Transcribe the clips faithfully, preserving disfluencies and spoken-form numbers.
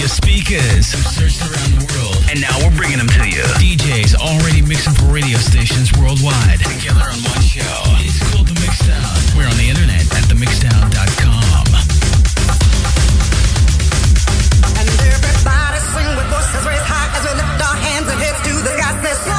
your speakers. Searched around the world, and now we're bringing them to you. D Js already mixing for radio stations worldwide. Together on one show. It's called The Mixdown. We're on the internet at the mixdown dot com. And everybody sing with voices raised high as we lift our hands and heads to the sky. Let's go.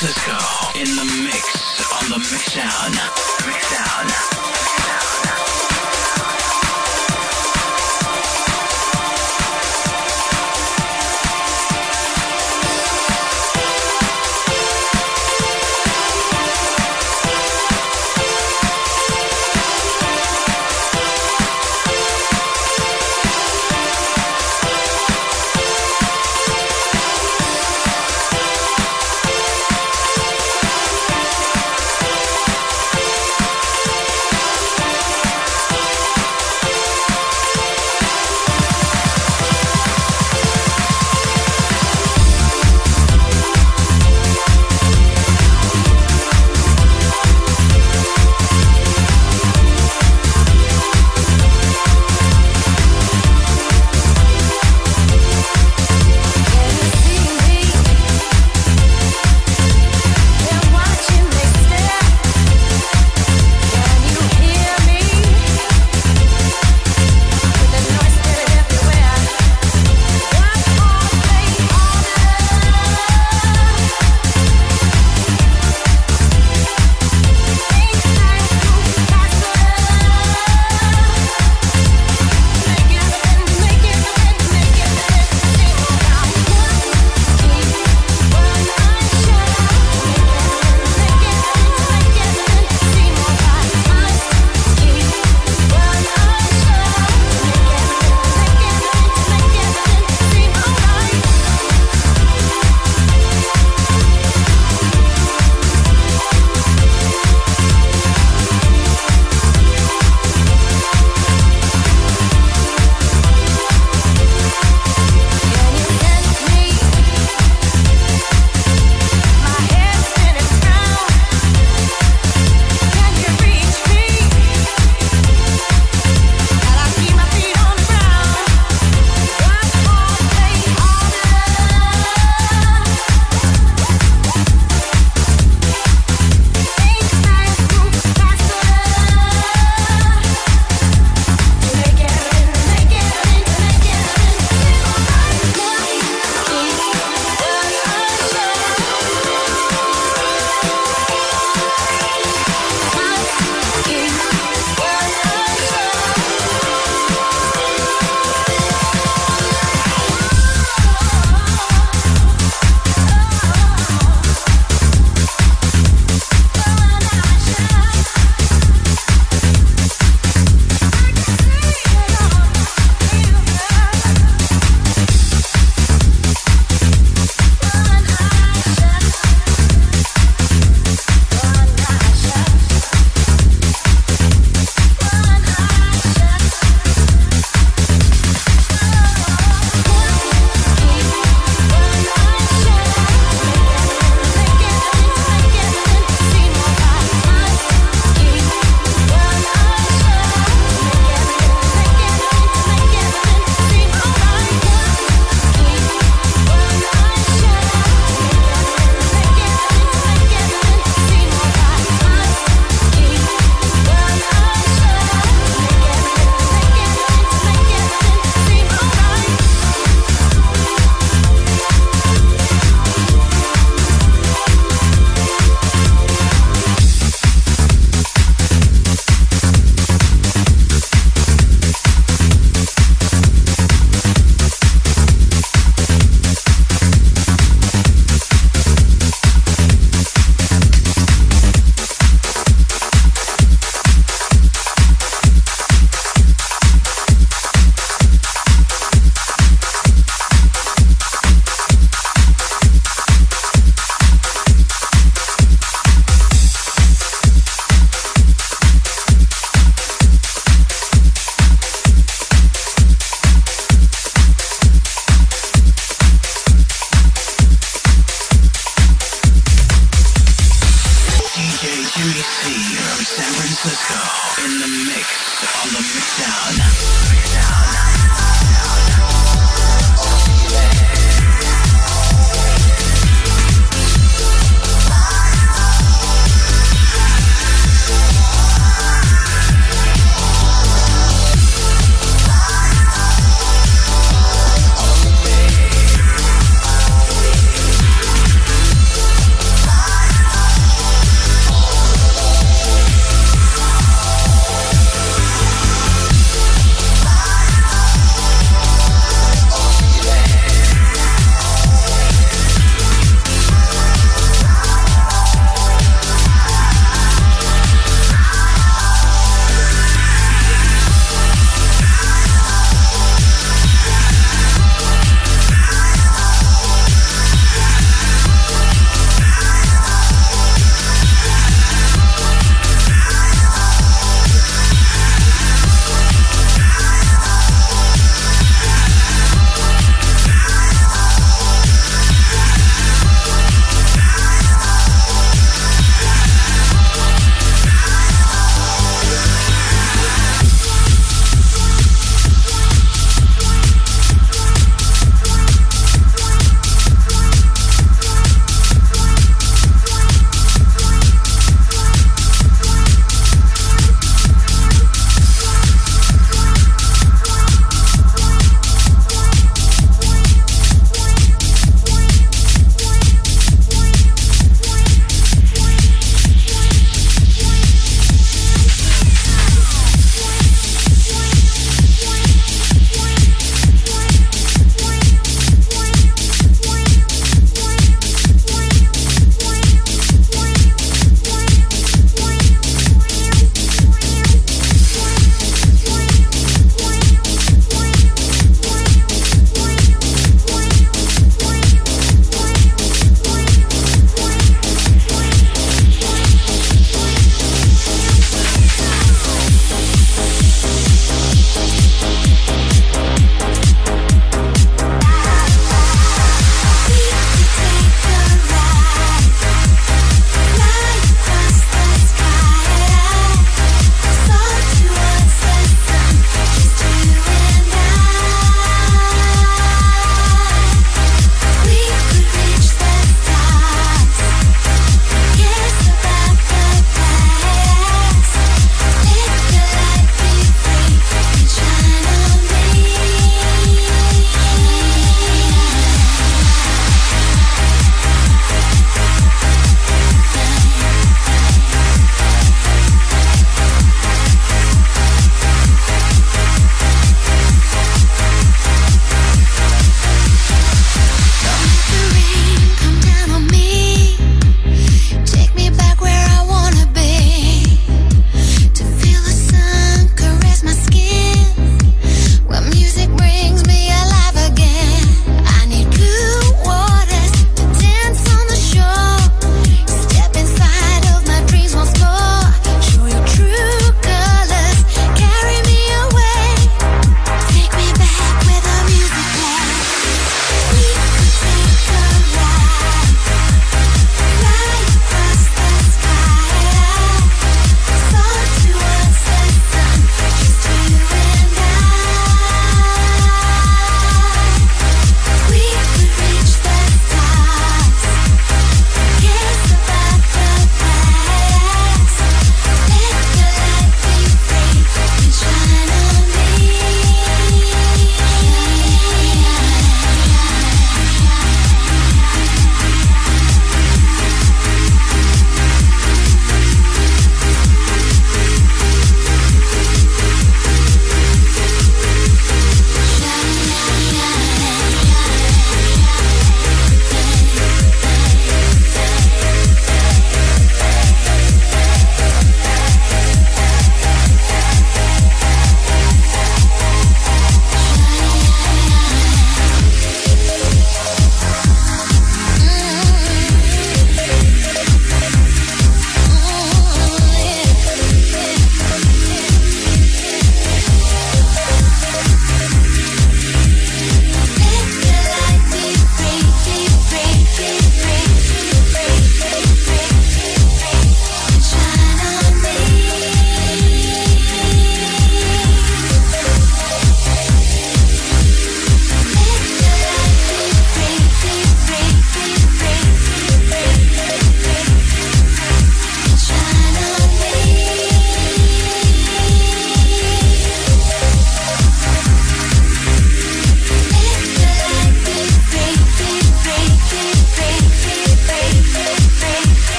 Francisco in the mix on the Mixdown. Mixdown.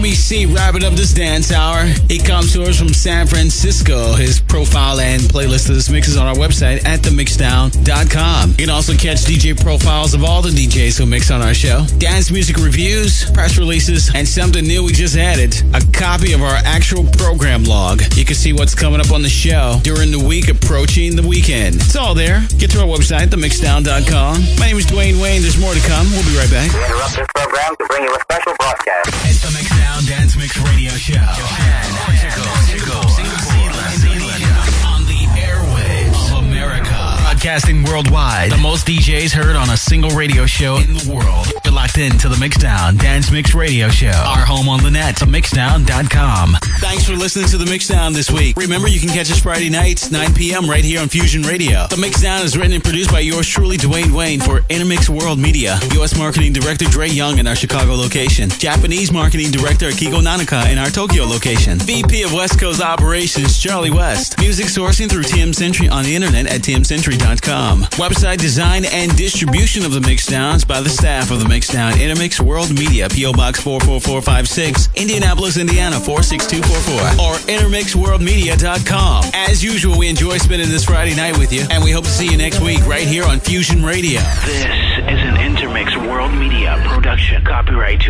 Jimmy C wrapping up this dance hour. He comes to us from San Francisco. His profile and playlist of this mix is on our website at the mixdown dot com. You can also catch D J profiles of all the D Js who mix on our show, dance music reviews, press releases, and something new we just added, a copy of our actual program log. You can see what's coming up on the show during the week approaching the weekend. It's all there. Get to our website, the mixdown dot com. My name is Dwayne Wayne. There's more to come. We'll be right back. We interrupt this program to bring you a special broadcast. It's the Mixdown Dance Mix Radio Show. Japan, Portugal, Singapore, Indonesia, on the airwaves of America. Broadcasting worldwide. The most D Js heard on a single radio show in the world. You're locked into the Mixdown Dance Mix Radio Show. Our home on the net, the mixdown dot com. Thanks for listening to the Mixdown this week. Remember, you can catch us Friday nights, nine p.m. right here on Fusion Radio. The Mixdown is written and produced by yours truly, Dwayne Wayne, for Intermix World Media. U S Marketing Director Dre Young in our Chicago location. Japanese Marketing Director Akigo Nanaka in our Tokyo location. V P of West Coast Operations, Charlie West. Music sourcing through T M Century on the internet at T M Century dot com. Website design and distribution of the Mixdowns by the staff of the Mixdown, Intermix World Media, P O. Box four four four five six, Indianapolis, Indiana four six two four four, or Intermix World Media dot com. As usual, we enjoy spending this Friday night with you, and we hope to see you next week right here on Fusion Radio. This is an Intermix World Media production. Copyright